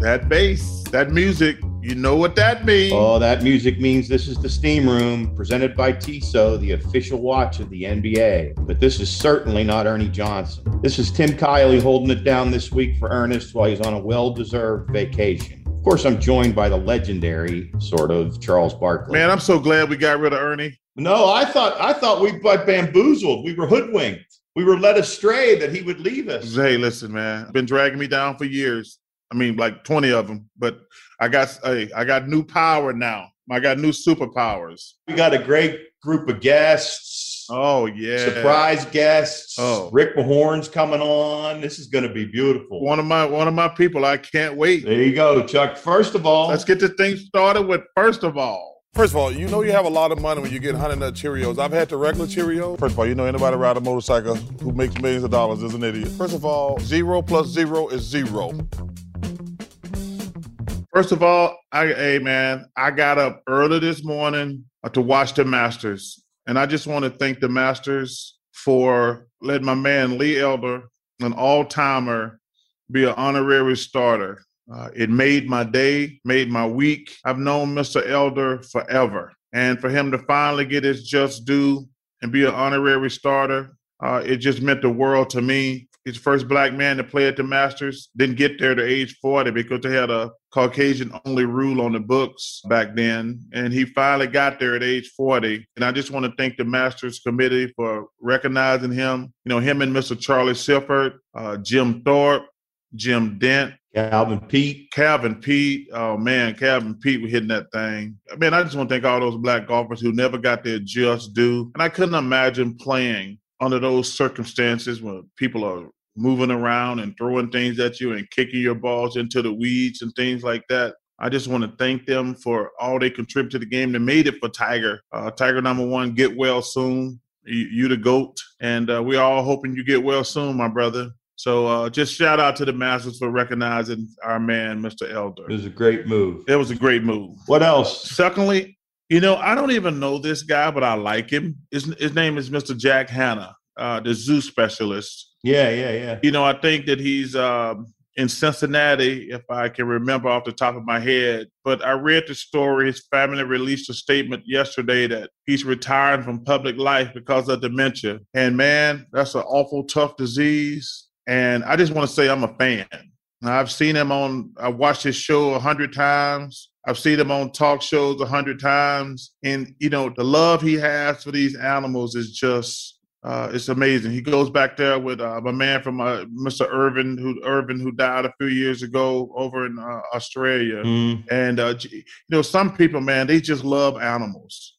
That bass, that music, you know what that means. Oh, that music means this is the Steam Room, presented by Tissot, the official watch of the NBA. But this is certainly not Ernie Johnson. This is Tim Kiley holding it down this week for Ernest while he's on a well-deserved vacation. Of course, I'm joined by the legendary, sort of, Charles Barkley. Man, I'm so glad we got rid of Ernie. No, I thought we got bamboozled. We were hoodwinked. We were led astray that he would leave us. Hey, listen, man, been dragging me down for years. I mean, like 20 of them, but I got new power now. I got new superpowers. We got a great group of guests. Oh, yeah. Surprise guests. Oh. Rick Mahorn's coming on. This is going to be beautiful. One of my people. I can't wait. There you go, Chuck. First of all, let's get this thing started with First of all, you know you have a lot of money when you get Honey Nut Cheerios. I've had the regular Cheerios. First of all, you know anybody ride a motorcycle who makes millions of dollars is an idiot. First of all, 0 + 0 is 0. First of all, I got up early this morning to watch the Masters. And I just want to thank the Masters for letting my man Lee Elder, an all-timer, be an honorary starter. It made my day, made my week. I've known Mr. Elder forever. And for him to finally get his just due and be an honorary starter, it just meant the world to me. He's the first black man to play at the Masters. Didn't get there to age 40 because they had a Caucasian-only rule on the books back then. And he finally got there at age 40. And I just want to thank the Masters committee for recognizing him. You know, him and Mr. Charlie Sifford, Jim Thorpe, Jim Dent. Calvin Pete. Oh, man, Calvin Pete was hitting that thing. I mean, I just want to thank all those black golfers who never got their just due. And I couldn't imagine playing under those circumstances when people are moving around and throwing things at you and kicking your balls into the weeds and things like that. I just want to thank them for all they contribute to the game. They made it for Tiger. Tiger number one, get well soon. You the GOAT. And we're all hoping you get well soon, my brother. So just shout out to the Masters for recognizing our man, Mr. Elder. It was a great move. It was a great move. What else? Secondly, you know, I don't even know this guy, but I like him. His name is Mr. Jack Hanna, the zoo specialist. Yeah. You know, I think that he's in Cincinnati, if I can remember off the top of my head. But I read the story. His family released a statement yesterday that he's retiring from public life because of dementia. And, man, that's an awful tough disease. And I just want to say I'm a fan. I've seen him I watched his show 100 times. I've seen him on talk shows 100 times. And, you know, the love he has for these animals is just, it's amazing. He goes back there with my man from Mr. Irwin, who died a few years ago over in Australia. Mm. And, you know, some people, man, they just love animals.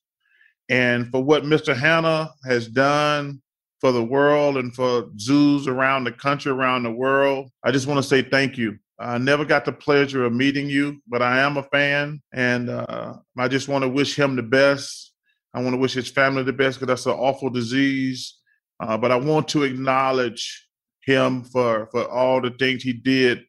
And for what Mr. Hanna has done for the world and for zoos around the country, around the world, I just want to say thank you. I never got the pleasure of meeting you, but I am a fan, and I just want to wish him the best. I want to wish his family the best because that's an awful disease, but I want to acknowledge him for all the things he did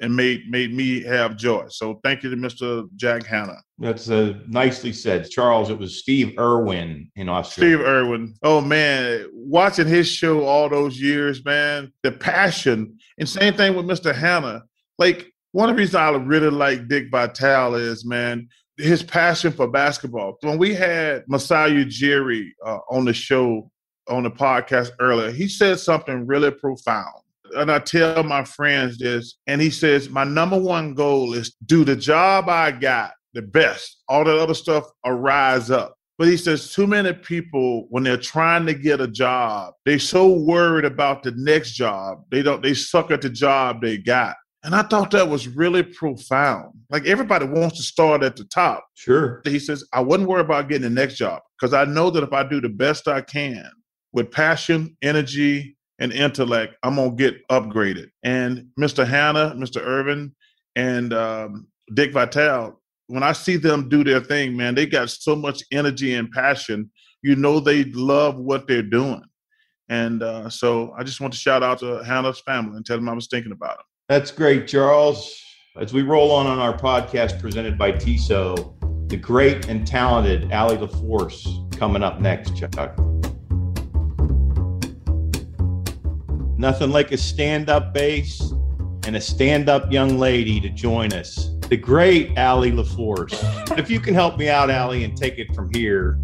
and made me have joy. So thank you to Mr. Jack Hanna. That's nicely said. Charles, it was Steve Irwin in Australia. Steve Irwin. Oh, man, watching his show all those years, man, the passion. And same thing with Mr. Hanna. Like, one of the reasons I really like Dick Vitale is, man, his passion for basketball. When we had Masai Ujiri on the show, on the podcast earlier, he said something really profound. And I tell my friends this, and he says, my number one goal is do the job I got the best. All that other stuff will rise up. But he says too many people, when they're trying to get a job, they're so worried about the next job. They suck at the job they got. And I thought that was really profound. Like, everybody wants to start at the top. Sure. He says, I wouldn't worry about getting the next job because I know that if I do the best I can with passion, energy, and intellect, I'm going to get upgraded. And Mr. Hanna, Mr. Irvin, and Dick Vitale, when I see them do their thing, man, they got so much energy and passion. You know they love what they're doing. And so I just want to shout out to Hanna's family and tell them I was thinking about them. That's great, Charles. As we roll on our podcast presented by Tissot, the great and talented Allie LaForce coming up next, Chuck. Nothing like a stand-up bass and a stand-up young lady to join us. The great Allie LaForce. If you can help me out, Allie, and take it from here,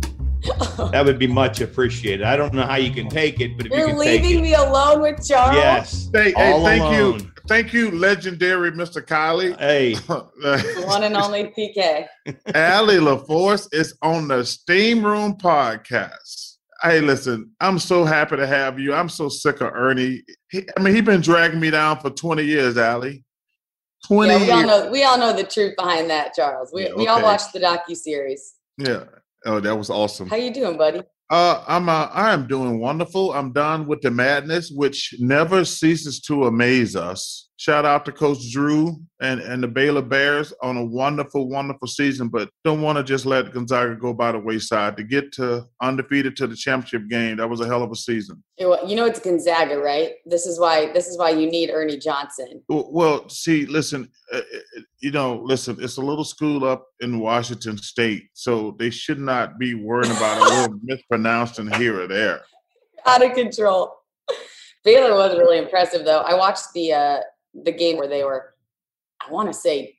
that would be much appreciated. I don't know how you can take it, but if you can take it. You're leaving me alone with Charles? Yes. Hey, thank you. Thank you, legendary Mr. Kylie. Hey. The one and only PK. Allie LaForce is on the Steam Room podcast. Hey, listen, I'm so happy to have you. I'm so sick of Ernie. He's been dragging me down for 20 years, Allie. 20 years. We all know the truth behind that, Charles. We all watched the docuseries. Yeah. Oh, that was awesome. How you doing, buddy? I am doing wonderful. I'm done with the madness, which never ceases to amaze us. Shout out to Coach Drew and the Baylor Bears on a wonderful, wonderful season, but don't want to just let Gonzaga go by the wayside. To get to undefeated to the championship game, that was a hell of a season. You know it's Gonzaga, right? This is why you need Ernie Johnson. Well, see, listen, it's a little school up in Washington State, so they should not be worrying about a little mispronouncing here or there. Out of control. Baylor was really impressive, though. I watched the game where they were, I want to say,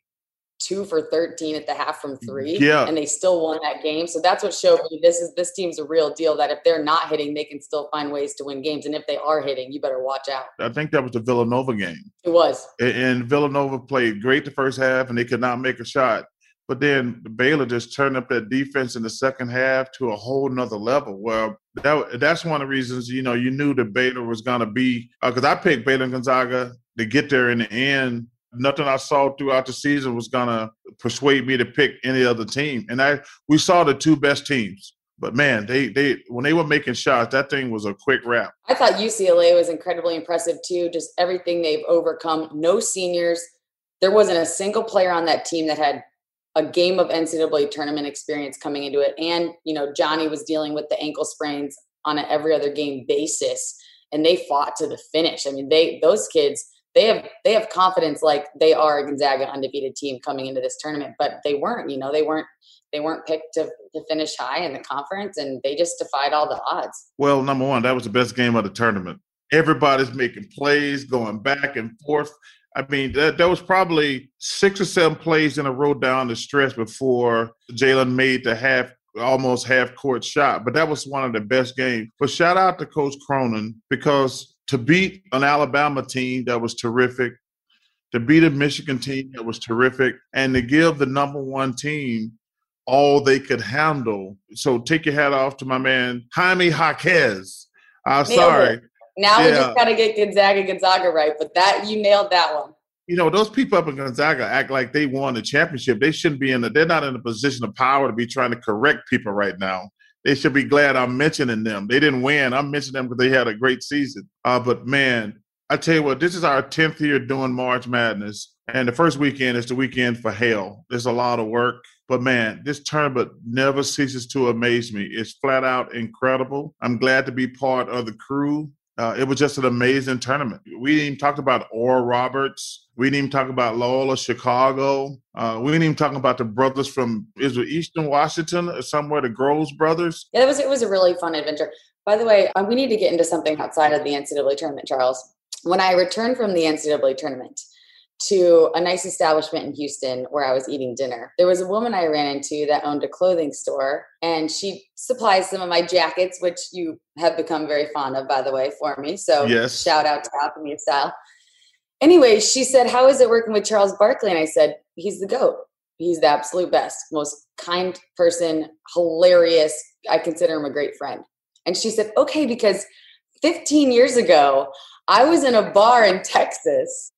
2 for 13 at the half from three, and they still won that game. So that's what showed me this team's a real deal, that if they're not hitting, they can still find ways to win games. And if they are hitting, you better watch out. I think that was the Villanova game. It was. And Villanova played great the first half, and they could not make a shot. But then Baylor just turned up that defense in the second half to a whole nother level. Well, that's one of the reasons, you knew that Baylor was going to be – because I picked Baylor and Gonzaga to get there in the end. Nothing I saw throughout the season was going to persuade me to pick any other team. And we saw the two best teams. But, man, they when they were making shots, that thing was a quick wrap. I thought UCLA was incredibly impressive, too, just everything they've overcome. No seniors. There wasn't a single player on that team that had – a game of NCAA tournament experience coming into it. And, Johnny was dealing with the ankle sprains on an every other game basis, and they fought to the finish. I mean, those kids, they have confidence like they are a Gonzaga undefeated team coming into this tournament, but they weren't, they weren't picked to finish high in the conference, and they just defied all the odds. Well, number one, that was the best game of the tournament. Everybody's making plays, going back and forth. I mean, that was probably 6 or 7 plays in a row down the stretch before Jalen made the almost half-court shot. But that was one of the best games. But shout out to Coach Cronin, because to beat an Alabama team that was terrific, to beat a Michigan team that was terrific, and to give the number one team all they could handle. So take your hat off to my man, Jaime Jaquez. Sorry. Now we just got to get Gonzaga right, but you nailed that one. Those people up in Gonzaga act like they won the championship. They shouldn't be they're not in a position of power to be trying to correct people right now. They should be glad I'm mentioning them. They didn't win. I'm mentioning them because they had a great season. But, man, I tell you what, this is our 10th year doing March Madness, and the first weekend is the weekend for hell. There's a lot of work. But, man, this tournament never ceases to amaze me. It's flat out incredible. I'm glad to be part of the crew. It was just an amazing tournament. We didn't even talk about Oral Roberts. We didn't even talk about Loyola Chicago. We didn't even talk about the brothers from Eastern Washington or somewhere, the Groves brothers. Yeah, it was a really fun adventure. By the way, we need to get into something outside of the NCAA tournament, Charles. When I returned from the NCAA tournament to a nice establishment in Houston where I was eating dinner, there was a woman I ran into that owned a clothing store, and she supplies some of my jackets, which you have become very fond of, by the way, for me. So yes. Shout out to Alchemy of Style. Anyway, she said, how is it working with Charles Barkley? And I said, he's the GOAT. He's the absolute best, most kind person, hilarious. I consider him a great friend. And she said, okay, because 15 years ago, I was in a bar in Texas,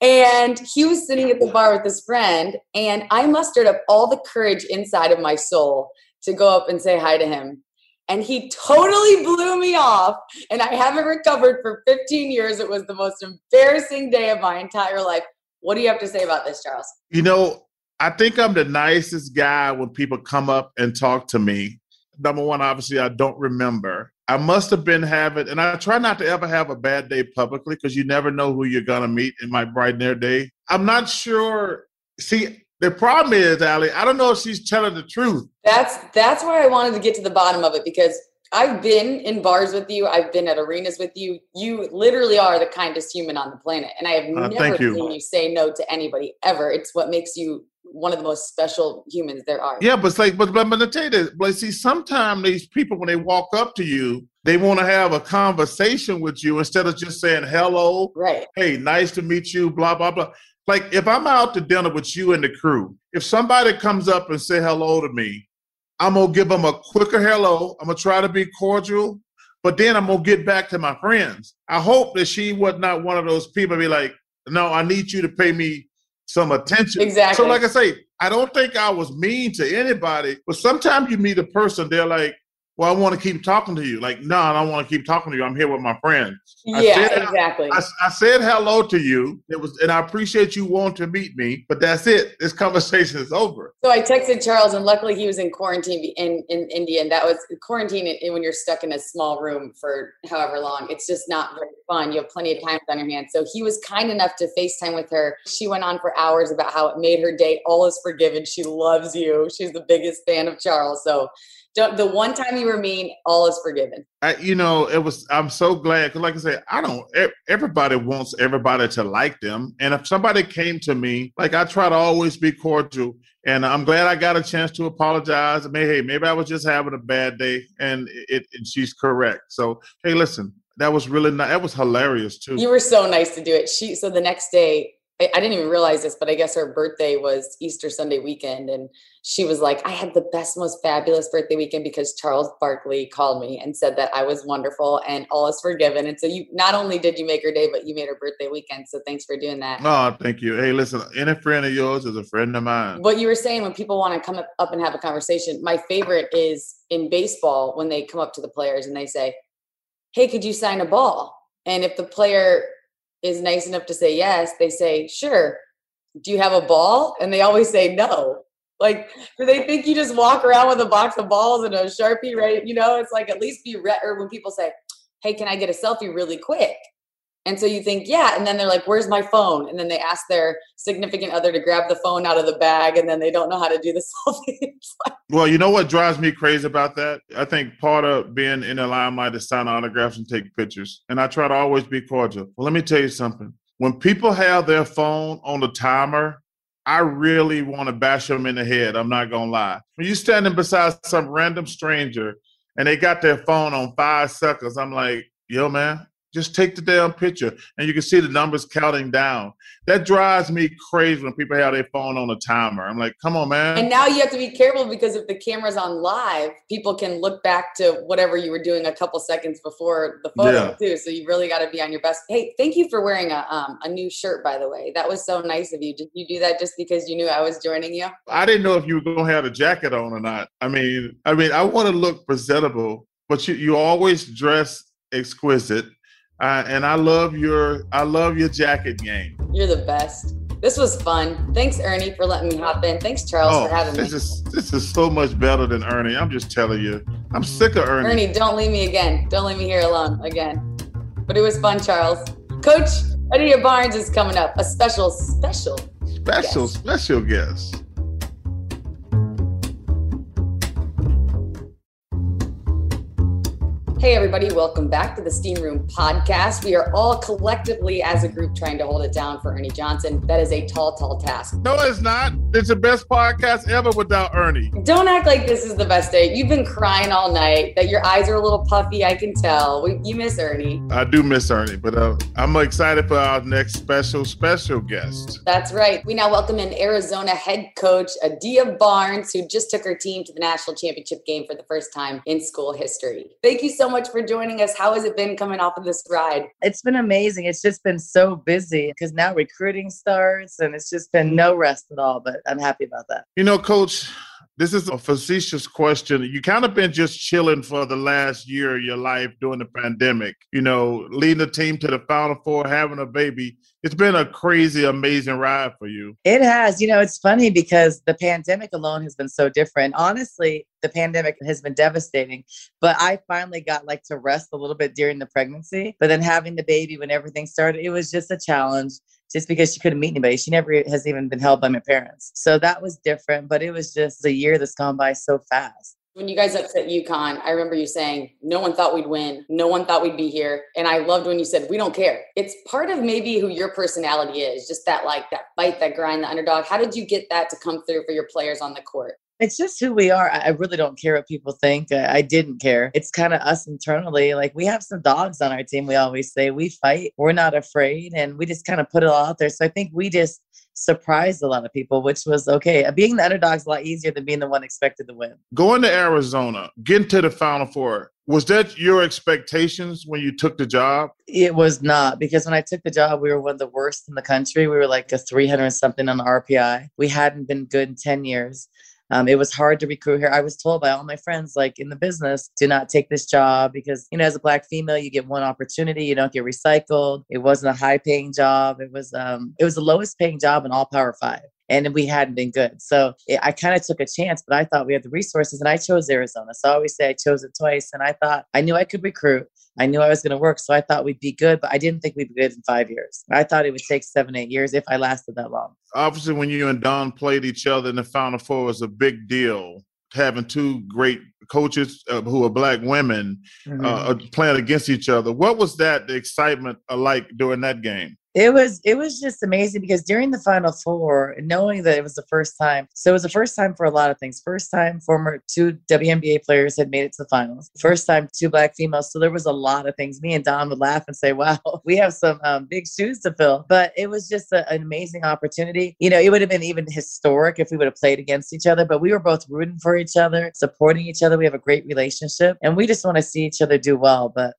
and he was sitting at the bar with his friend, and I mustered up all the courage inside of my soul to go up and say hi to him. And he totally blew me off, and I haven't recovered for 15 years. It was the most embarrassing day of my entire life. What do you have to say about this, Charles? You know, I think I'm the nicest guy when people come up and talk to me. Number one, obviously, I don't remember. I must have been having, and I try not to ever have a bad day publicly because you never know who you're going to meet. It might brighten their day. I'm not sure. See, the problem is, Allie, I don't know if she's telling the truth. That's where I wanted to get to the bottom of it, because I've been in bars with you. I've been at arenas with you. You literally are the kindest human on the planet. And I have never seen you say no to anybody ever. It's what makes you one of the most special humans there are. Yeah, but it's like, but I tell you this, but see, sometimes these people, when they walk up to you, they want to have a conversation with you instead of just saying hello. Right. Hey, nice to meet you, blah, blah, blah. Like, if I'm out to dinner with you and the crew, if somebody comes up and say hello to me, I'm going to give them a quicker hello. I'm going to try to be cordial, but then I'm going to get back to my friends. I hope that she was not one of those people be like, no, I need you to pay me some attention. Exactly. So like I say, I don't think I was mean to anybody, but sometimes you meet a person, they're like, well, I want to keep talking to you. Like, no, I don't want to keep talking to you. I'm here with my friends. Yeah, exactly. I said hello to you. It was, and I appreciate you wanting to meet me, but that's it. This conversation is over. So I texted Charles, and luckily he was in quarantine in India, and that was quarantine. And when you're stuck in a small room for however long, it's just not very fun. You have plenty of time on your hands. So he was kind enough to FaceTime with her. She went on for hours about how it made her day. All is forgiven. She loves you. She's the biggest fan of Charles. So the one time you were mean, all is forgiven. I'm so glad. Because like I said, everybody wants everybody to like them. And if somebody came to me, like, I try to always be cordial. And I'm glad I got a chance to apologize. Maybe I was just having a bad day. And she's correct. So, hey, listen, that was really nice. That was hilarious, too. You were so nice to do it. So the next day, I didn't even realize this, but I guess her birthday was Easter Sunday weekend. And she was like, I had the best, most fabulous birthday weekend because Charles Barkley called me and said that I was wonderful and all is forgiven. And so you not only did you make her day, but you made her birthday weekend. So thanks for doing that. Oh, thank you. Hey, listen, any friend of yours is a friend of mine. What you were saying, when people want to come up and have a conversation, my favorite is in baseball when they come up to the players and they say, hey, could you sign a ball? And if the player is nice enough to say yes, they say, sure. Do you have a ball? And they always say no. Like, do they think you just walk around with a box of balls and a Sharpie, right? You know, it's like, at least be or when people say, hey, can I get a selfie really quick? And so you think, yeah. And then they're like, where's my phone? And then they ask their significant other to grab the phone out of the bag. And then they don't know how to do the selfie. Well, you know what drives me crazy about that? I think part of being in the limelight is sign autographs and take pictures. And I try to always be cordial. Well, let me tell you something. When people have their phone on the timer, I really want to bash them in the head. I'm not going to lie. When you're standing beside some random stranger and they got their phone on 5 seconds, I'm like, yo, man. Just take the damn picture, and you can see the numbers counting down. That drives me crazy when people have their phone on a timer. I'm like, come on, man. And now you have to be careful, because if the camera's on live, people can look back to whatever you were doing a couple seconds before the photo, too. So you really got to be on your best. Hey, thank you for wearing a new shirt, by the way. That was so nice of you. Did you do that just because you knew I was joining you? I didn't know if you were going to have a jacket on or not. I mean, I want to look presentable, but you always dress exquisite. And I love your jacket game. You're the best. This was fun. Thanks, Ernie, for letting me hop in. Thanks, Charles, for having me. This is so much better than Ernie. I'm just telling you. I'm sick of Ernie. Ernie, don't leave me again. Don't leave me here alone again. But it was fun, Charles. Coach Adia Barnes is coming up. A special guest. Hey, everybody, welcome back to the Steam Room podcast. We are all collectively as a group trying to hold it down for Ernie Johnson. That is a tall, tall task. No, it's not. It's the best podcast ever without Ernie. Don't act like this is the best day. You've been crying all night, that your eyes are a little puffy. I can tell. You miss Ernie. I do miss Ernie, but I'm excited for our next special guest. That's right. We now welcome in Arizona head coach Adia Barnes, who just took her team to the national championship game for the first time in school history. Thank you so much for joining us. How has it been coming off of this ride? It's been amazing. It's just been so busy because now recruiting starts and it's just been no rest at all, but I'm happy about that. You know, Coach, This is a facetious question. You kind of been just chilling for the last year of your life during the pandemic, you know, leading the team to the Final Four, having a baby. It's been a crazy, amazing ride for you. It has. You know, it's funny because the pandemic alone has been so different. Honestly, the pandemic has been devastating, but I finally got like to rest a little bit during the pregnancy, but then having the baby when everything started, it was just a challenge. Just because she couldn't meet anybody. She never has even been held by my parents. So that was different, but it was just a year that's gone by so fast. When you guys upset UConn, I remember you saying, no one thought we'd win. No one thought we'd be here. And I loved when you said, we don't care. It's part of maybe who your personality is, just that like that fight, that grind, the underdog. How did you get that to come through for your players on the court? It's just who we are. I really don't care what people think. I didn't care. It's kind of us internally. Like we have some dogs on our team. We always say we fight. We're not afraid. And we just kind of put it all out there. So I think we just surprised a lot of people, which was okay. Being the underdog is a lot easier than being the one expected to win. Going to Arizona, getting to the Final Four, was that your expectations when you took the job? It was not, because when I took the job, we were one of the worst in the country. We were like a 300 and something on the RPI. We hadn't been good in 10 years. It was hard to recruit here. I was told by all my friends, like in the business, do not take this job because, you know, as a Black female, you get one opportunity. You don't get recycled. It wasn't a high paying job. It was the lowest paying job in all Power Five. And we hadn't been good. So I kind of took a chance, but I thought we had the resources and I chose Arizona. So I always say I chose it twice. And I thought I knew I could recruit. I knew I was going to work. So I thought we'd be good, but I didn't think we'd be good in 5 years. I thought it would take 7-8 years if I lasted that long. Obviously, when you and Don played each other in the Final Four was a big deal. Having two great coaches who are Black women playing against each other. What was that, the excitement like during that game? It was just amazing because during the Final Four, knowing that it was the first time, so it was the first time for a lot of things. First time former two WNBA players had made it to the finals. First time two Black females. So there was a lot of things. Me and Don would laugh and say, wow, we have some big shoes to fill. But it was just an amazing opportunity. You know, it would have been even historic if we would have played against each other, but we were both rooting for each other, supporting each other. We have a great relationship and we just want to see each other do well. But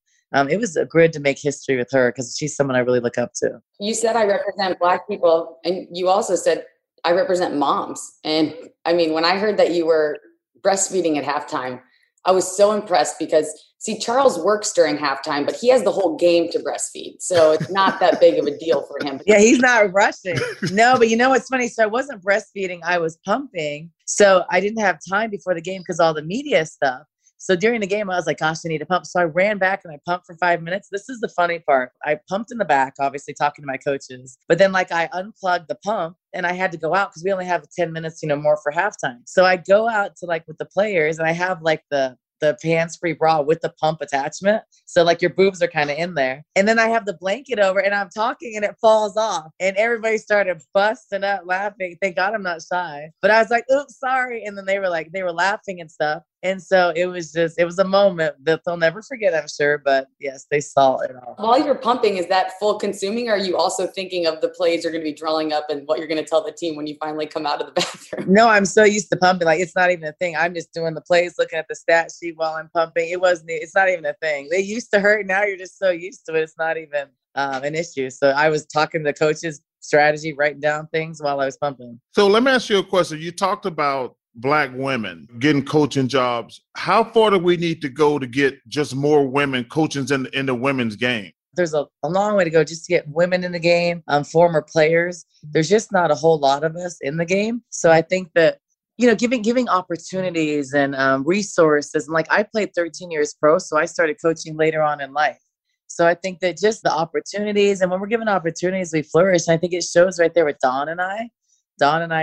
it was a grid to make history with her because she's someone I really look up to. You said I represent Black people, and you also said I represent moms. And I mean, when I heard that you were breastfeeding at halftime, I was so impressed because, see, Charles works during halftime, but he has the whole game to breastfeed. So it's not that big of a deal for him. Yeah, he's not rushing. No, but you know what's funny? So I wasn't breastfeeding. I was pumping. So I didn't have time before the game because all the media stuff. So during the game, I was like, gosh, I need to pump. So I ran back and I pumped for 5 minutes. This is the funny part. I pumped in the back, obviously talking to my coaches, but then like I unplugged the pump and I had to go out because we only have 10 minutes, you know, more for halftime. So I go out to like with the players and I have like the pants-free bra with the pump attachment. So like your boobs are kind of in there. And then I have the blanket over and I'm talking and it falls off. And everybody started busting up laughing. Thank God I'm not shy. But I was like, oops, sorry. And then they were laughing and stuff. And so it was a moment that they'll never forget, I'm sure. But yes, they saw it all. While you're pumping, is that full consuming? Or are you also thinking of the plays you're going to be drawing up and what you're going to tell the team when you finally come out of the bathroom? No, I'm so used to pumping. Like, it's not even a thing. I'm just doing the plays, looking at the stat sheet while I'm pumping. It's not even a thing. They used to hurt. Now you're just so used to it. It's not even an issue. So I was talking to the coaches, strategy, writing down things while I was pumping. So let me ask you a question. You talked about Black women getting coaching jobs. How far do we need to go to get just more women coaches in the women's game? There's a long way to go just to get women in the game, former players. There's just not a whole lot of us in the game. So I think that, you know, giving opportunities and resources. And like I played 13 years pro, so I started coaching later on in life. So I think that just the opportunities, and when we're given opportunities, we flourish. And I think it shows right there with Don and I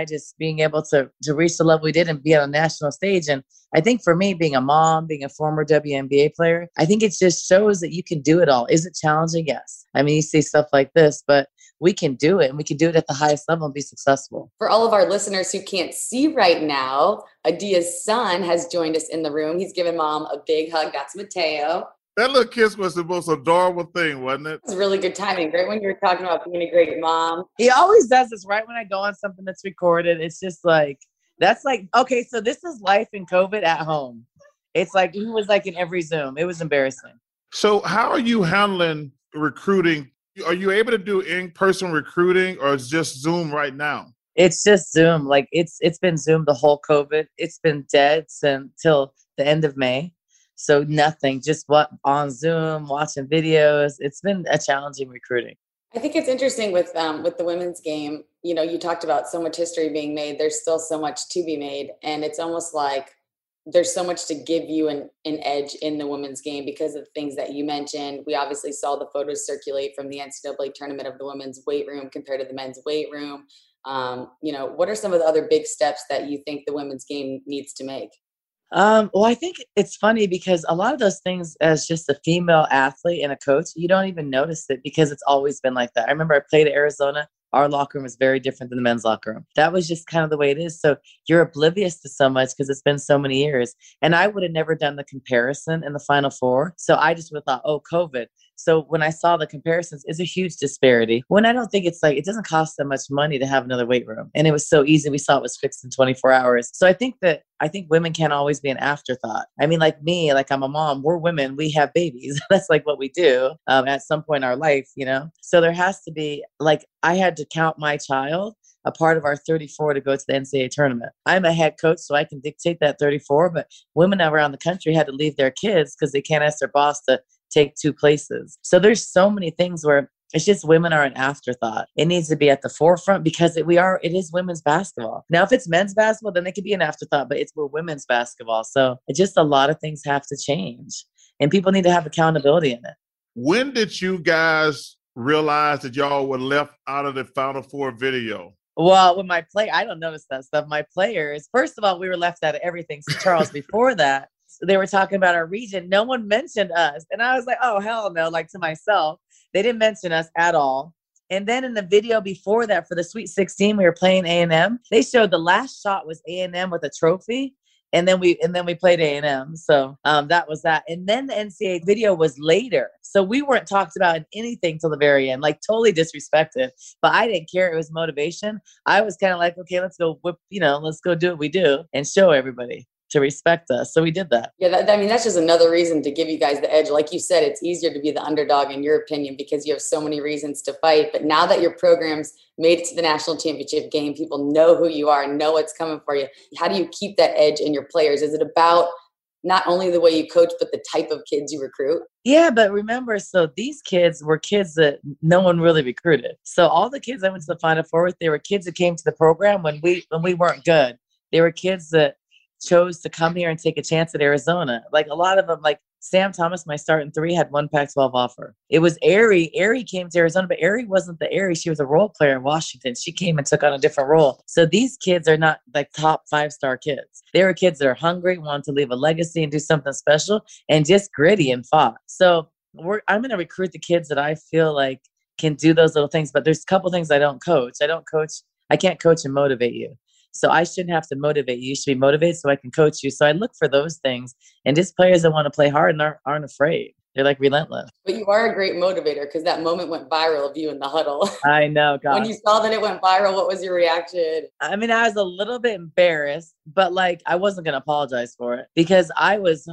just being able to reach the level we did and be on a national stage. And I think for me, being a mom, being a former WNBA player, I think it just shows that you can do it all. Is it challenging? Yes. I mean, you see stuff like this, but we can do it and we can do it at the highest level and be successful. For all of our listeners who can't see right now, Adia's son has joined us in the room. He's giving mom a big hug. That's Mateo. That little kiss was the most adorable thing, wasn't it? It was really good timing, right when you were talking about being a great mom. He always does this right when I go on something that's recorded. It's just like, that's like, okay, so this is life in COVID at home. It's like, he was like in every Zoom. It was embarrassing. So how are you handling recruiting? Are you able to do in-person recruiting or just Zoom right now? It's just Zoom. Like it's been Zoom the whole COVID. It's been dead until the end of May. So nothing, just what on Zoom, watching videos. It's been a challenging recruiting. I think it's interesting with the women's game. You know, you talked about so much history being made. There's still so much to be made. And it's almost like there's so much to give you an edge in the women's game because of the things that you mentioned. We obviously saw the photos circulate from the NCAA tournament of the women's weight room compared to the men's weight room. You know, what are some of the other big steps that you think the women's game needs to make? Well, I think it's funny because a lot of those things as just a female athlete and a coach, you don't even notice it because it's always been like that. I remember I played at Arizona. Our locker room is very different than the men's locker room. That was just kind of the way it is. So you're oblivious to so much because it's been so many years. And I would have never done the comparison in the Final Four. So I just would have thought, oh, COVID. So when I saw the comparisons, it's a huge disparity. When I don't think it's like, it doesn't cost that much money to have another weight room. And it was so easy. We saw it was fixed in 24 hours. So I think women can't always be an afterthought. I mean, like me, like I'm a mom, we're women, we have babies. That's like what we do at some point in our life, you know? So there has to be, like, I had to count my child a part of our 34 to go to the NCAA tournament. I'm a head coach, so I can dictate that 34, but women around the country had to leave their kids because they can't ask their boss to take two places. So there's so many things where it's just women are an afterthought. It needs to be at the forefront because it is women's basketball. Now, if it's men's basketball, then it could be an afterthought, but we're women's basketball. So it's just a lot of things have to change and people need to have accountability in it. When did you guys realize that y'all were left out of the Final Four video? Well, when I don't notice that stuff. My players, first of all, we were left out of everything. So Charles, before that, they were talking about our region. No one mentioned us. And I was like, oh, hell no, like to myself. They didn't mention us at all. And then in the video before that for the Sweet 16, we were playing A&M. They showed the last shot was A&M with a trophy. And then we played A&M. So that was that. And then the NCAA video was later. So we weren't talked about in anything till the very end, like totally disrespected. But I didn't care. It was motivation. I was kind of like, okay, let's go whip, you know, let's go do what we do and show everybody to respect us. So we did that. Yeah. I mean, that's just another reason to give you guys the edge. Like you said, it's easier to be the underdog in your opinion, because you have so many reasons to fight. But now that your program's made it to the national championship game, people know who you are and know what's coming for you. How do you keep that edge in your players? Is it about not only the way you coach, but the type of kids you recruit? Yeah, but remember, so these kids were kids that no one really recruited. So all the kids I went to the Final Four with, they were kids that came to the program when we weren't good. They were kids that chose to come here and take a chance at Arizona. Like a lot of them, like Sam Thomas, my starting three, had one Pac-12 offer. It was Ari. Ari came to Arizona, but Ari wasn't the Ari. She was a role player in Washington. She came and took on a different role. So these kids are not like top 5-star kids. They were kids that are hungry, want to leave a legacy and do something special, and just gritty and fought. So I'm going to recruit the kids that I feel like can do those little things. But there's a couple things I don't coach. I can't coach and motivate you. So I shouldn't have to motivate you. You should be motivated so I can coach you. So I look for those things. And just players that want to play hard and aren't afraid. They're like relentless. But you are a great motivator because that moment went viral of you in the huddle. I know, God. When you saw that it went viral, what was your reaction? I mean, I was a little bit embarrassed, but like I wasn't going to apologize for it because I was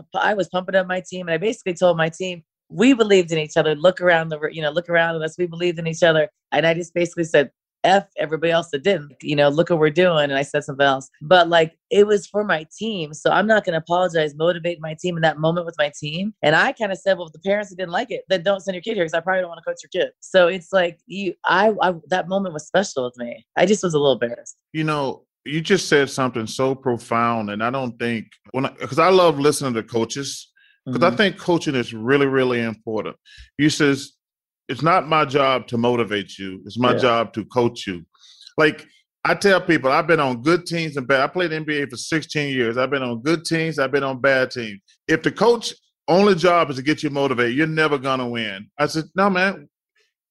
pumping up my team. And I basically told my team, we believed in each other. Look around at us. We believed in each other. And I just basically said, F everybody else that didn't, you know, look what we're doing. And I said something else, but like, it was for my team. So I'm not going to apologize, motivate my team in that moment with my team. And I kind of said, well, if the parents didn't like it, then don't send your kid here. Cause I probably don't want to coach your kid. So it's like that moment was special with me. I just was a little embarrassed. You know, you just said something so profound. And I don't think cause I love listening to coaches because I think coaching is really, really important. You says, it's not my job to motivate you. It's my job to coach you. Like I tell people, I've been on good teams and bad. I played NBA for 16 years. I've been on good teams. I've been on bad teams. If the coach only job is to get you motivated, you're never going to win. I said, no, man,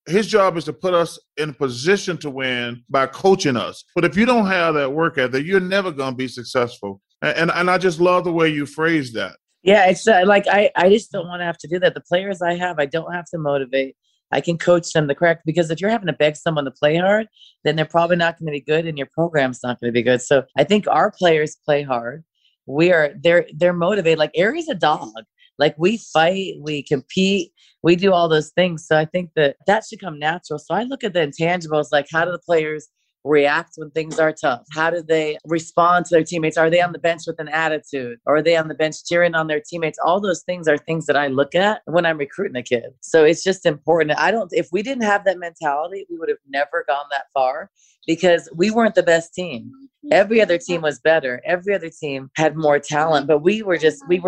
his job is to put us in a position to win by coaching us. But if you don't have that work ethic, you're never going to be successful. And I just love the way you phrased that. Yeah. It's like, I just don't want to have to do that. The players I have, I don't have to motivate. I can coach them the correct, because if you're having to beg someone to play hard, then they're probably not going to be good and your program's not going to be good. So I think our players play hard. They're motivated. Like Ari's a dog. Like we fight, we compete, we do all those things. So I think that should come natural. So I look at the intangibles, like how do the players react when things are tough? How do they respond to their teammates? Are they on the bench with an attitude? Or are they on the bench cheering on their teammates? All those things are things that I look at when I'm recruiting a kid. So it's just important. If we didn't have that mentality, we would have never gone that far, because we weren't the best team. Every other team was better. Every other team had more talent, but we were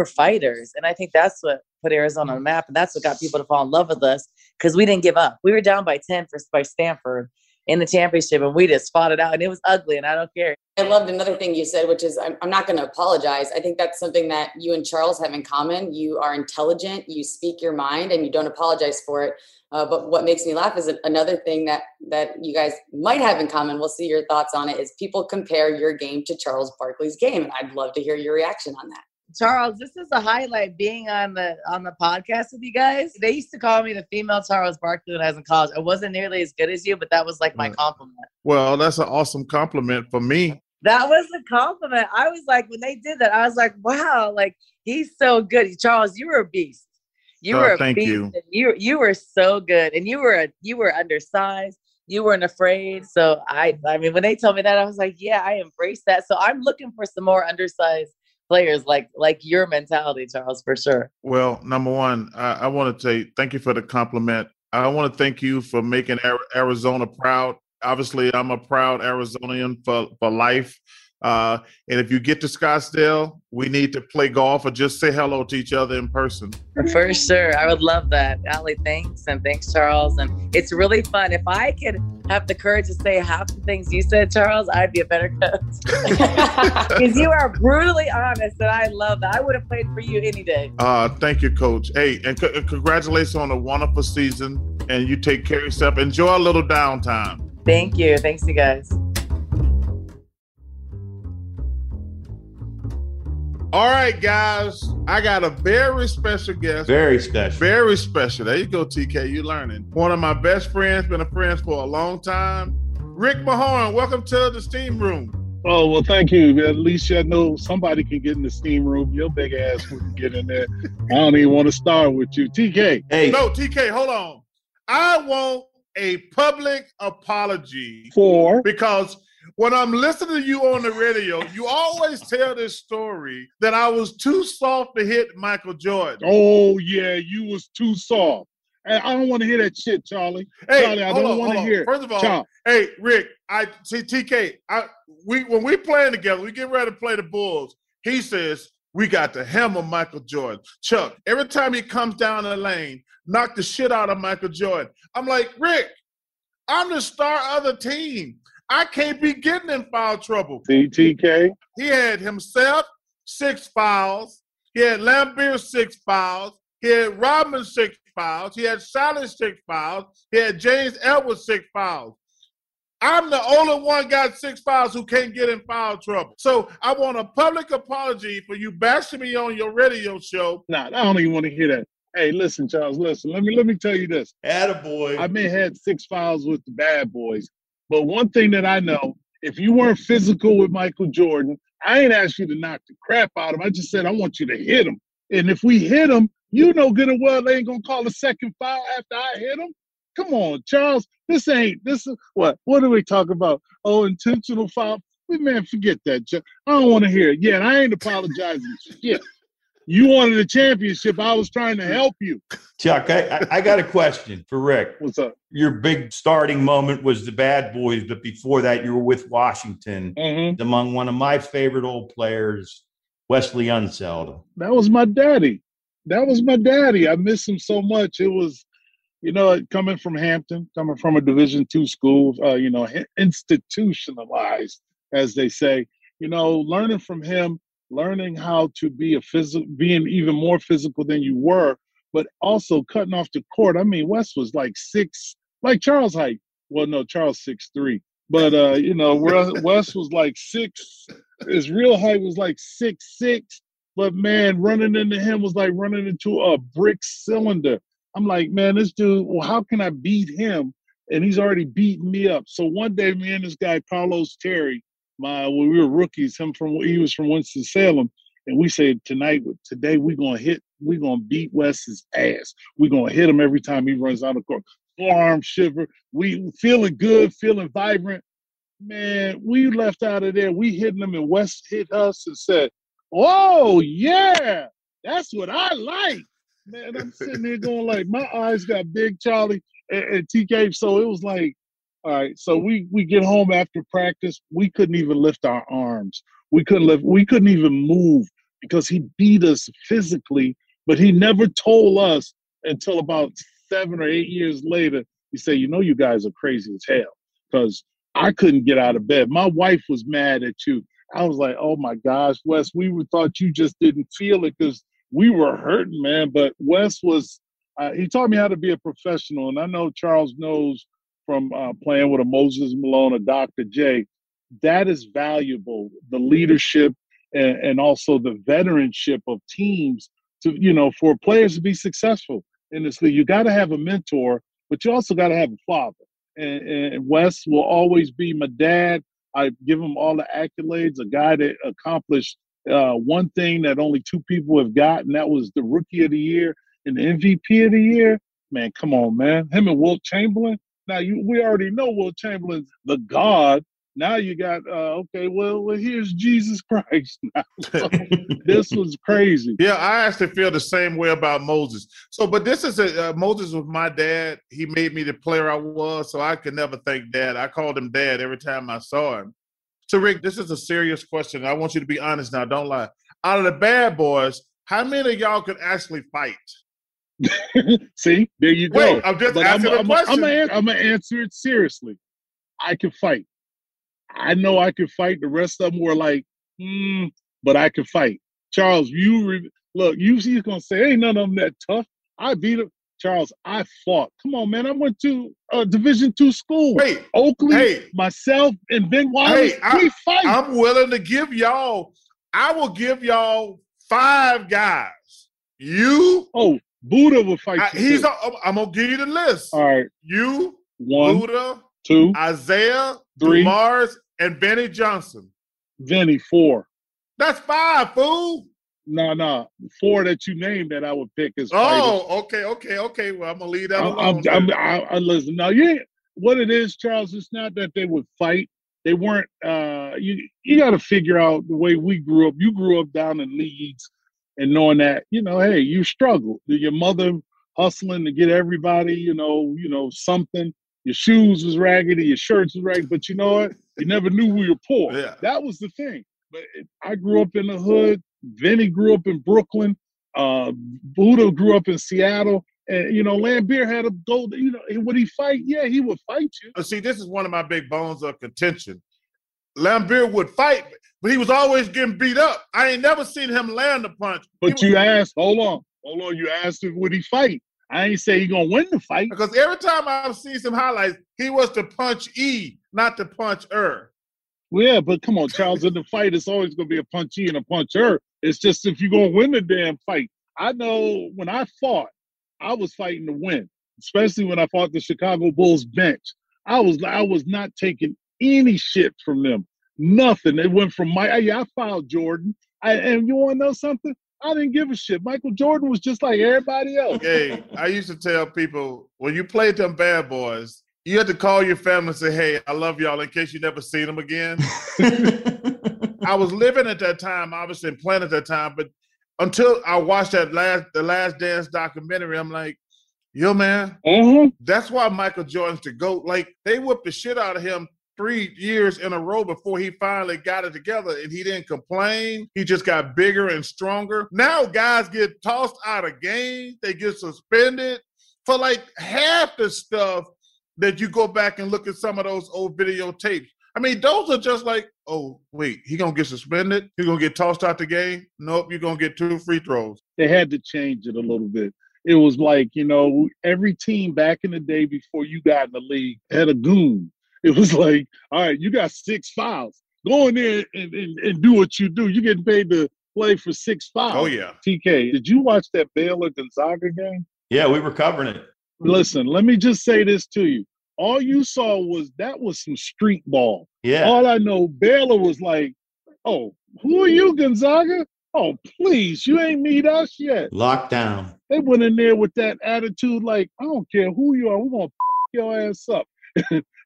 fighters. And I think that's what put Arizona on the map. And that's what got people to fall in love with us, because we didn't give up. We were down by 10 by Stanford in the championship, and we just fought it out, and it was ugly, and I don't care. I loved another thing you said, which is I'm not going to apologize. I think that's something that you and Charles have in common. You are intelligent, you speak your mind, and you don't apologize for it. But what makes me laugh is another thing that you guys might have in common. We'll see your thoughts on it, is people compare your game to Charles Barkley's game. And I'd love to hear your reaction on that. Charles, this is a highlight, being on the podcast with you guys. They used to call me the female Charles Barkley when I was in college. I wasn't nearly as good as you, but that was like my compliment. Well, that's an awesome compliment for me. That was a compliment. I was like, when they did that, I was like, wow, like, he's so good. Charles, you were a beast. You were a beast. You. And you were so good. And you were undersized. You weren't afraid. So I mean, when they told me that, I was like, yeah, I embraced that. So I'm looking for some more undersized players like your mentality, Charles, for sure. Well, number one, I want to say thank you for the compliment. I want to thank you for making Arizona proud. Obviously, I'm a proud Arizonian for life. And if you get to Scottsdale, we need to play golf or just say hello to each other in person. For sure. I would love that. Allie, thanks. And thanks, Charles. And it's really fun. If I could have the courage to say half the things you said, Charles, I'd be a better coach. Because you are brutally honest, and I love that. I would have played for you any day. Thank you, Coach. Hey, and congratulations on a wonderful season. And you take care of yourself. Enjoy a little downtime. Thank you. Thanks, you guys. All right, guys, I got a very special guest. Very special. Very special. There you go, TK. You're learning. One of my best friends, been a friend for a long time. Rick Mahorn, welcome to the Steam Room. Oh, well, thank you. At least you know somebody can get in the Steam Room. Your big ass wouldn't get in there. I don't even want to start with you. TK. Hey. No, TK, hold on. I want a public apology. Because when I'm listening to you on the radio, you always tell this story that I was too soft to hit Michael Jordan. Oh, yeah, you was too soft. And I don't want to hear that shit, Charlie. Hey, Charlie, I don't want to hear it. First of all, Charlie. Hey, Rick, when we playing together, we get ready to play the Bulls. He says, we got to hammer Michael Jordan. Chuck, every time he comes down the lane, knock the shit out of Michael Jordan. I'm like, Rick, I'm the star of the team. I can't be getting in foul trouble. TK. He had himself 6 fouls. He had Lambeer 6 fouls. He had Rodman 6 fouls. He had Sally 6 fouls. He had James Edwards 6 fouls. I'm the only one got 6 fouls who can't get in foul trouble. So I want a public apology for you bashing me on your radio show. Nah, I don't even want to hear that. Hey, listen, Charles, listen. Let me tell you this. Attaboy. I may have had 6 fouls with the Bad Boys. But one thing that I know, if you weren't physical with Michael Jordan, I ain't asked you to knock the crap out of him. I just said, I want you to hit him. And if we hit him, you know good and well they ain't going to call a second foul after I hit him. Come on, Charles. This is what? What are we talking about? Oh, intentional foul? Man, forget that. I don't want to hear it. Yeah, and I ain't apologizing. Shit. You wanted a championship. I was trying to help you. Chuck, I got a question for Rick. What's up? Your big starting moment was the Bad Boys, but before that you were with Washington, among one of my favorite old players, Wesley Unseld. That was my daddy. I miss him so much. It was, coming from Hampton, coming from a Division II school, institutionalized, as they say, learning from him. Learning how to be being even more physical than you were, but also cutting off the court. I mean, Wes was like 6, like Charles' height. Well, no, Charles 6'3", but Wes was like 6. His real height was like 6'6", but man, running into him was like running into a brick cylinder. I'm like, man, this dude. Well, how can I beat him? And he's already beating me up. So one day, me and this guy Carlos Terry. When we were rookies, he was from Winston-Salem, and we said today we're gonna beat Wes's ass. We're gonna hit him every time he runs out of court. Forearm shiver, we feeling good, feeling vibrant. man, we left out of there. We hitting them, and West hit us and said, "Oh yeah, that's what I like." Man, I'm sitting there going like, my eyes got big, Charlie, and TK. So it was like, all right. So we get home after practice. We couldn't even lift our arms. We couldn't even move because he beat us physically. But he never told us until about 7 or 8 years later. He said, "You know, you guys are crazy as hell because I couldn't get out of bed. My wife was mad at you." I was like, "Oh my gosh, Wes, we thought you just didn't feel it because we were hurting, man." But Wes he taught me how to be a professional. And I know Charles knows from playing with a Moses Malone, a Dr. J, that is valuable, the leadership and also the veteranship of teams to, you know, for players to be successful in this league. You got to have a mentor, but you also got to have a father. And Wes will always be my dad. I give him all the accolades, a guy that accomplished one thing that only two people have gotten. That was the Rookie of the Year and the MVP of the Year. Man, come on, man. Him and Wilt Chamberlain. Now, we already know Wilt Chamberlain's the God. Now you got, here's Jesus Christ. So this was crazy. Yeah, I actually feel the same way about Moses. So, but this is Moses was my dad. He made me the player I was, so I could never thank Dad. I called him Dad every time I saw him. So, Rick, this is a serious question. I want you to be honest now. Don't lie. Out of the Bad Boys, how many of y'all could actually fight? See, there you go. Wait, I'm just asking a question. I'm going to answer it seriously. I can fight. I know I could fight. The rest of them were like, but I could fight. Charles, he's going to say, ain't none of them that tough. I beat him. Charles, I fought. Come on, man. I went to a Division II school. Hey, Oakley, myself, and Ben Wallace, we fight. I'm willing to give y'all – I will give y'all 5 guys. You – oh, Buddha will fight you. I'm going to give you the list. All right. You, 1, Buddha, 2, Isaiah, 3, Mars, and Benny Johnson. Benny, 4. That's 5, fool. No. 4 that you named that I would pick as fighters. Oh, okay. Well, I'm going to leave that alone. I listen. Now, yeah, what it is, Charles, it's not that they would fight. They weren't you got to figure out the way we grew up. You grew up down in Leeds and knowing that, you know, hey, you struggled. Your mother hustling to get everybody, you know, something. Your shoes was raggedy, your shirts was raggedy, but you know what? You never knew we were poor. Yeah. That was the thing. But I grew up in the hood. Vinny grew up in Brooklyn. Buddha grew up in Seattle. And, you know, Lambeer had a gold. You know, would he fight? Yeah, he would fight you. See, this is one of my big bones of contention. Lambeer would fight, but he was always getting beat up. I ain't never seen him land a punch. But you asked, hold on. You asked him, would he fight? I ain't say he gonna win the fight. Because every time I've seen some highlights, he was to punch E, not to punch her. Well, yeah, but come on, Charles, in the fight, it's always gonna be a punch E and a punch her. It's just if you're gonna win the damn fight. I know when I fought, I was fighting to win, especially when I fought the Chicago Bulls bench. I was not taking any shit from them. Nothing. It went from I fouled Jordan. And you wanna know something? I didn't give a shit. Michael Jordan was just like everybody else. Hey, I used to tell people, when you played them Bad Boys, you had to call your family and say, hey, I love y'all in case you never seen them again. I was living at that time, obviously, and playing at that time, but until I watched that The Last Dance documentary, I'm like, yo, man, that's why Michael Jordan's the GOAT. Like, they whipped the shit out of him 3 years in a row before he finally got it together, and he didn't complain. He just got bigger and stronger. Now guys get tossed out of games. They get suspended for like half the stuff that you go back and look at some of those old videotapes. I mean, those are just like, oh, wait, he going to get suspended? He going to get tossed out the game? Nope, you're going to get 2 free throws. They had to change it a little bit. It was like, you know, every team back in the day before you got in the league had a goon. It was like, all right, you got 6 fouls. Go in there and do what you do. You're getting paid to play for 6 fouls. Oh, yeah. TK, did you watch that Baylor-Gonzaga game? Yeah, we were covering it. Listen, let me just say this to you. All you saw was some street ball. Yeah. All I know, Baylor was like, oh, who are you, Gonzaga? Oh, please, you ain't need us yet. Lockdown. They went in there with that attitude like, I don't care who you are. We're going to fuck your ass up.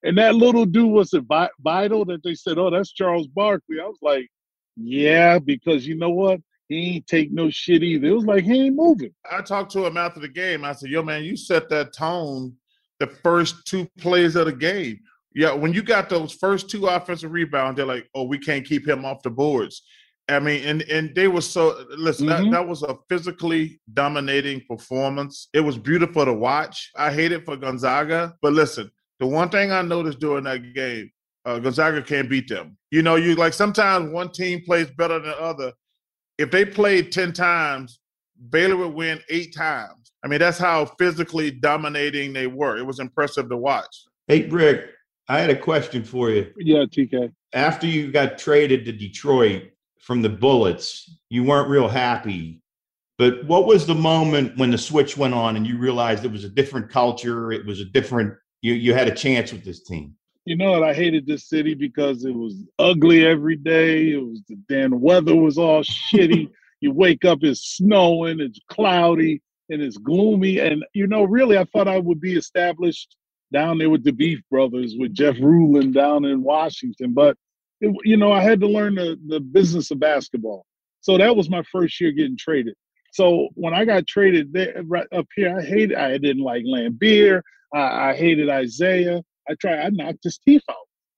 And that little dude, was it vital that they said, oh, that's Charles Barkley? I was like, yeah, because you know what? He ain't take no shit either. It was like he ain't moving. I talked to him after the game. I said, yo, man, you set that tone the first two plays of the game. Yeah, when you got those first two offensive rebounds, they're like, oh, we can't keep him off the boards. I mean, and they were so – listen, that was a physically dominating performance. It was beautiful to watch. I hate it for Gonzaga. But listen, the one thing I noticed during that game, Gonzaga can't beat them. You know, you like sometimes one team plays better than the other. If they played 10 times, Baylor would win 8 times. I mean, that's how physically dominating they were. It was impressive to watch. Hey, Rick, I had a question for you. Yeah, TK. After you got traded to Detroit from the Bullets, you weren't real happy. But what was the moment when the switch went on and you realized it was a different culture, it was a different – you had a chance with this team? You know what? I hated this city because it was ugly every day. It was the damn weather was all shitty. You wake up, it's snowing, it's cloudy, and it's gloomy. And, you know, really, I thought I would be established down there with the Beef Brothers, with Jeff Rulin down in Washington. But, you know, I had to learn the business of basketball. So that was my first year getting traded. So when I got traded there, right up here, I didn't like Lambeer. I hated Isaiah. I knocked his teeth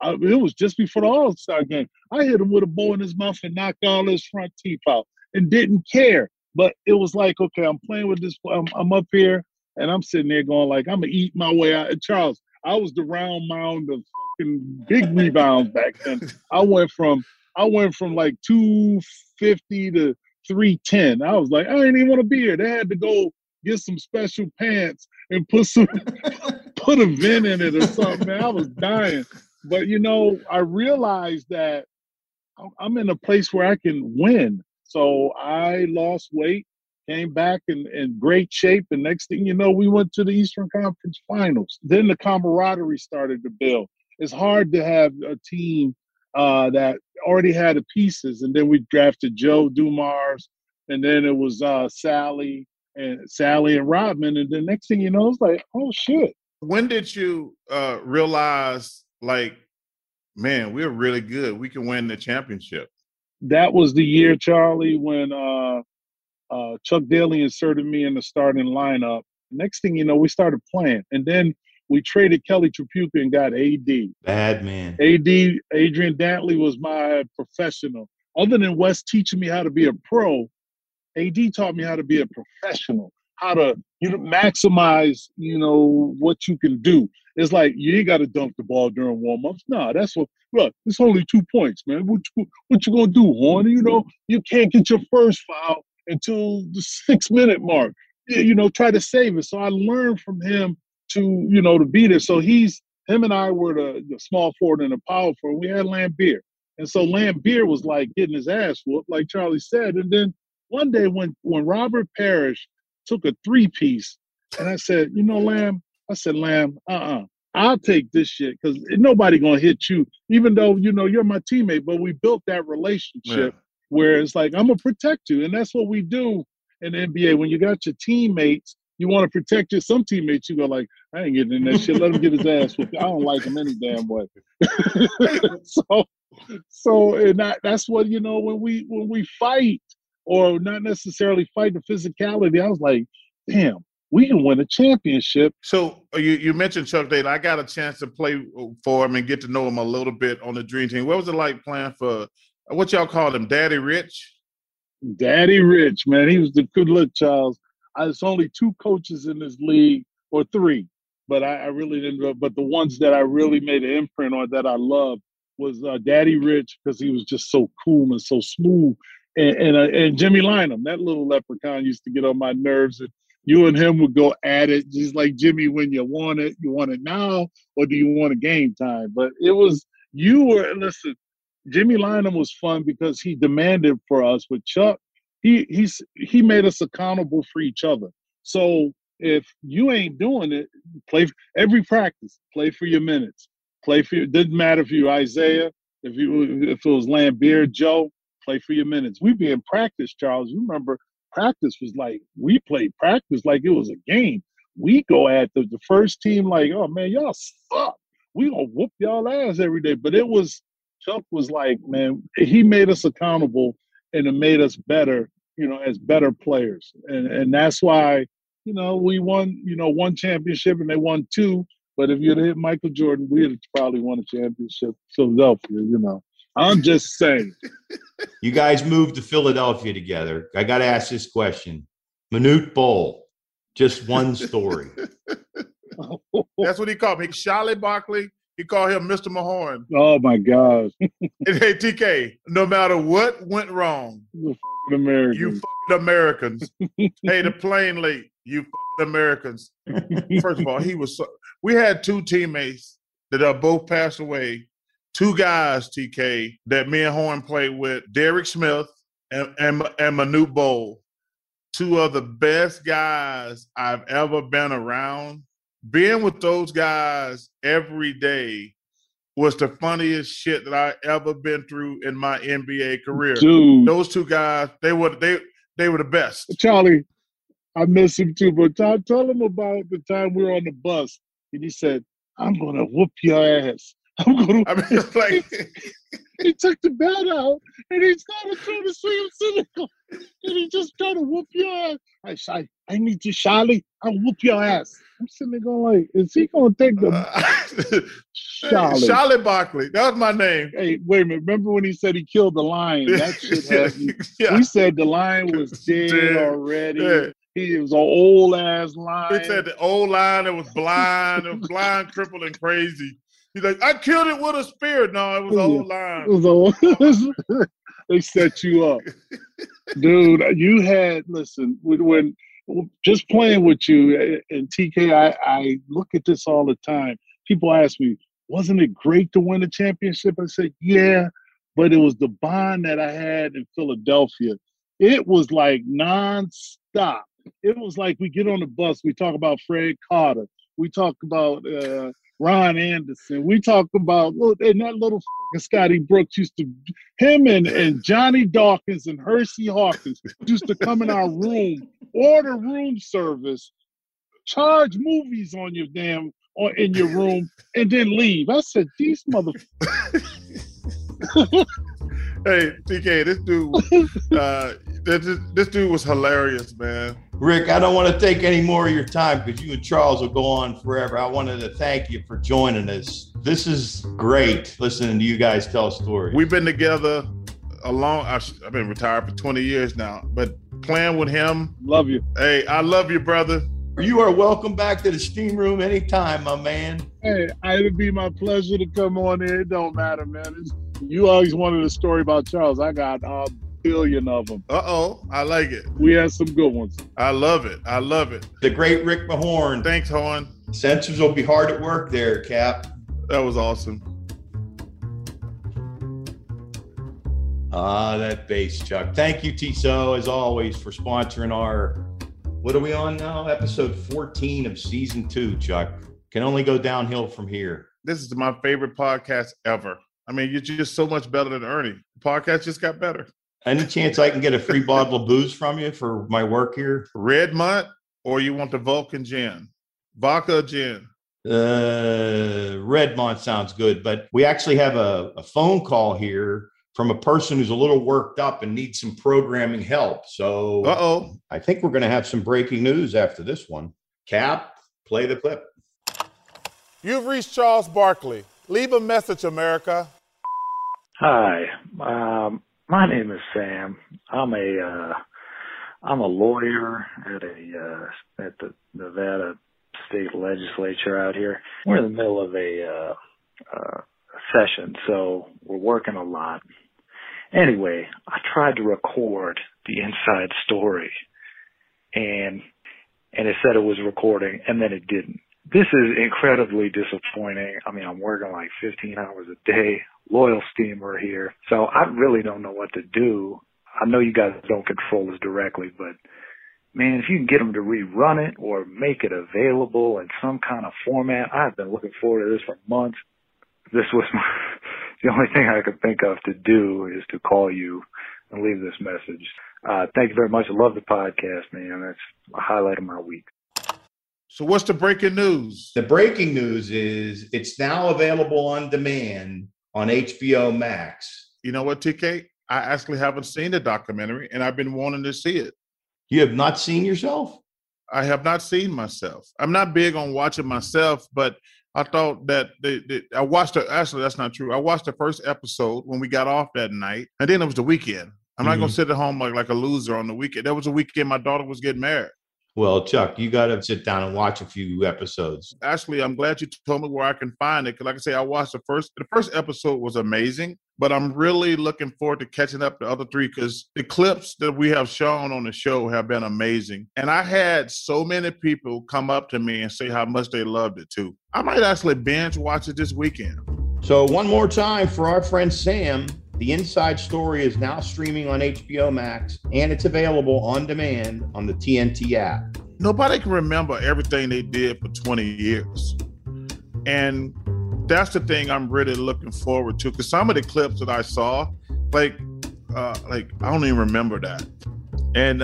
out. It was just before the All-Star game. I hit him with a ball in his mouth and knocked all his front teeth out and didn't care. But it was like, okay, I'm playing with this. I'm up here, and I'm sitting there going like, I'm going to eat my way out. And Charles, I was the round mound of fucking big rebounds back then. I went from like 250 to 310. I was like, I didn't even want to be here. They had to go get some special pants and put a vent in it or something, man. I was dying. But, you know, I realized that I'm in a place where I can win. So I lost weight, came back in great shape, and next thing you know, we went to the Eastern Conference Finals. Then the camaraderie started to build. It's hard to have a team that already had the pieces, and then we drafted Joe Dumars, and then it was Sally and Rodman, and the next thing you know, it's like, oh, shit. When did you realize, like, man, we're really good. We can win the championship? That was the year, Charlie, when Chuck Daly inserted me in the starting lineup. Next thing you know, we started playing. And then we traded Kelly Tripucka and got AD. Bad man. AD, Adrian Dantley, was my professional. Other than Wes teaching me how to be a pro, AD taught me how to be a professional, how to maximize, what you can do. It's like, you ain't got to dunk the ball during warm-ups. Nah, look, it's only 2 points, man. What you going to do, Horn? You can't get your first foul until the 6-minute mark. Try to save it. So I learned from him to be there. So him and I were the small forward and the power forward. We had Lambeer. And so Lambeer was like getting his ass whooped, like Charlie said. And then one day when Robert Parrish took a 3-piece, and I said, Lamb, I'll take this shit because nobody going to hit you, even though, you're my teammate. But we built that relationship where it's like, I'm going to protect you. And that's what we do in the NBA. When you got your teammates, you want to protect your – some teammates, you go like, I ain't getting in that shit. Let him get his ass whooped. I don't like him any damn way. That's what, when we fight, or not necessarily fight the physicality. I was like, damn, we can win a championship. So you mentioned Chuck Daly. I got a chance to play for him and get to know him a little bit on the Dream Team. What was it like playing for, what y'all called him, Daddy Rich? Daddy Rich, man. He was the good look, Charles. There's only 2 coaches in this league, or 3, but I really didn't. But the ones that I really made an imprint on that I loved was Daddy Rich, because he was just so cool and so smooth. And Jimmy Lineham, that little leprechaun, used to get on my nerves. And you and him would go at it, just like, Jimmy, when you want it now, or do you want a game time? But it was listen, Jimmy Lineham was fun because he demanded for us. With Chuck, he made us accountable for each other. So if you ain't doing it, play every practice, play for your minutes, play for your. Didn't matter if you Isaiah, if it was Lambeer, Joe. Play for your minutes. We'd be in practice, Charles. You remember, practice was like, we played practice like it was a game. We go at the first team like, oh, man, y'all suck. we gonna whoop y'all ass every day. But it was, Chuck was like, man, he made us accountable and it made us better, you know, as better players. And that's why, you know, we won, you know, one championship and they won two. But if you'd have hit Michael Jordan, we'd have probably won a championship. Philadelphia, you know. I'm just saying. You guys moved to Philadelphia together. I got to ask this question. Manute Bol, just one story. That's what he called me. Charlie Barkley, he called him Mr. Mahorn. Oh, my gosh. And hey, TK, no matter what went wrong, you fucking Americans. Hey, the plane late, you fucking Americans. First of all, he was so, we had two teammates that both passed away. Two guys, TK, that me and Horn played with, Derek Smith and Manute Bol, two of the best guys I've ever been around. Being with those guys every day was the funniest shit that I ever been through in my NBA career. Dude. Those two guys, they were the best. Charlie, I miss him too, but tell him about the time we were on the bus and he said, "I'm gonna whoop your ass." He took the bat out and he started trying to see him cynical. And he just tried to whoop your ass. I need you, Charlie. I'll whoop your ass. I'm sitting there going like, is he going to take the Charlie? Charlie Barkley. That was my name. Hey, wait a minute. Remember when he said he killed the lion? That shit happened. Yeah. He said the lion was dead already. Yeah. He was an old ass lion. He said the old lion that was blind, crippled, and crazy. He's like, I killed it with a spear. No, it was old line. It was old. They set you up. Dude, you had, listen, when just playing with you, and TK, I look at this all the time. People ask me, wasn't it great to win a championship? I said, yeah, but it was the bond that I had in Philadelphia. It was like nonstop. It was like we get on the bus, we talk about Fred Carter. We talk about Ron Anderson. We talk about, and that little Scotty Brooks used to, him and Johnny Dawkins and Hersey Hawkins used to come in our room, order room service, charge movies on your damn, or in your room, and then leave. I said, these motherfuckers. Hey, TK, this dude was hilarious, man. Rick, I don't want to take any more of your time because you and Charles will go on forever. I wanted to thank you for joining us. This is great listening to you guys tell stories. We've been together a long time. I've been retired for 20 years now, but playing with him. Love you. Hey, I love you, brother. You are welcome back to the Steam Room anytime, my man. Hey, it'd be my pleasure to come on here. It don't matter, man. You always wanted a story about Charles. I got a billion of them. Uh-oh. I like it. We had some good ones. I love it. I love it. The great Rick Mahorn. Thanks, Horn. Sensors will be hard at work there, Cap. That was awesome. Ah, that bass, Chuck. Thank you, Tissot, as always, for sponsoring our... What are we on now? Episode 14 of season 2, Chuck. Can only go downhill from here. This is my favorite podcast ever. I mean, you're just so much better than Ernie. The podcast just got better. Any chance I can get a free bottle of booze from you for my work here? Redmont, or you want the Vulcan gin? Vodka gin? Redmont sounds good, but we actually have a phone call here from a person who's a little worked up and needs some programming help. So I think we're going to have some breaking news after this one. Cap, play the clip. You've reached Charles Barkley. Leave a message, America. Hi, my name is Sam. I'm a lawyer at the Nevada State Legislature out here. We're in the middle of a session, so we're working a lot. Anyway, I tried to record the inside story, and it said it was recording, and then it didn't. This is incredibly disappointing. I mean, I'm working like 15 hours a day, loyal steamer here, so I really don't know what to do. I know you guys don't control this directly, but, man, if you can get them to rerun it or make it available in some kind of format, I've been looking forward to this for months. This was the only thing I could think of to do is to call you and leave this message. Thank you very much. I love the podcast, man. That's a highlight of my week. So what's the breaking news? The breaking news is it's now available on demand on HBO Max. You know what, TK? I actually haven't seen the documentary, and I've been wanting to see it. You have not seen yourself? I have not seen myself. I'm not big on watching myself, but I thought that I watched it. Actually, that's not true. I watched the first episode when we got off that night, and then it was the weekend. I'm not going to sit at home like a loser on the weekend. That was a weekend my daughter was getting married. Well, Chuck, you got to sit down and watch a few episodes. Actually, I'm glad you told me where I can find it, because like I say, I watched the first episode was amazing, but I'm really looking forward to catching up the other three, because the clips that we have shown on the show have been amazing. And I had so many people come up to me and say how much they loved it too. I might actually binge watch it this weekend. So one more time for our friend Sam, The Inside Story is now streaming on HBO Max, and it's available on demand on the TNT app. Nobody can remember everything they did for 20 years. And that's the thing I'm really looking forward to, because some of the clips that I saw, like I don't even remember that. And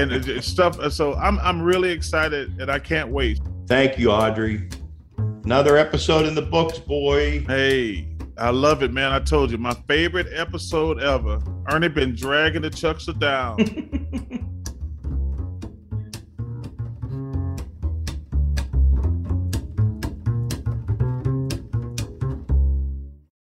it's stuff. So I'm really excited, and I can't wait. Thank you, Audrey. Another episode in the books, boy. Hey. I love it, man. I told you, my favorite episode ever. Ernie been dragging the Chucks down.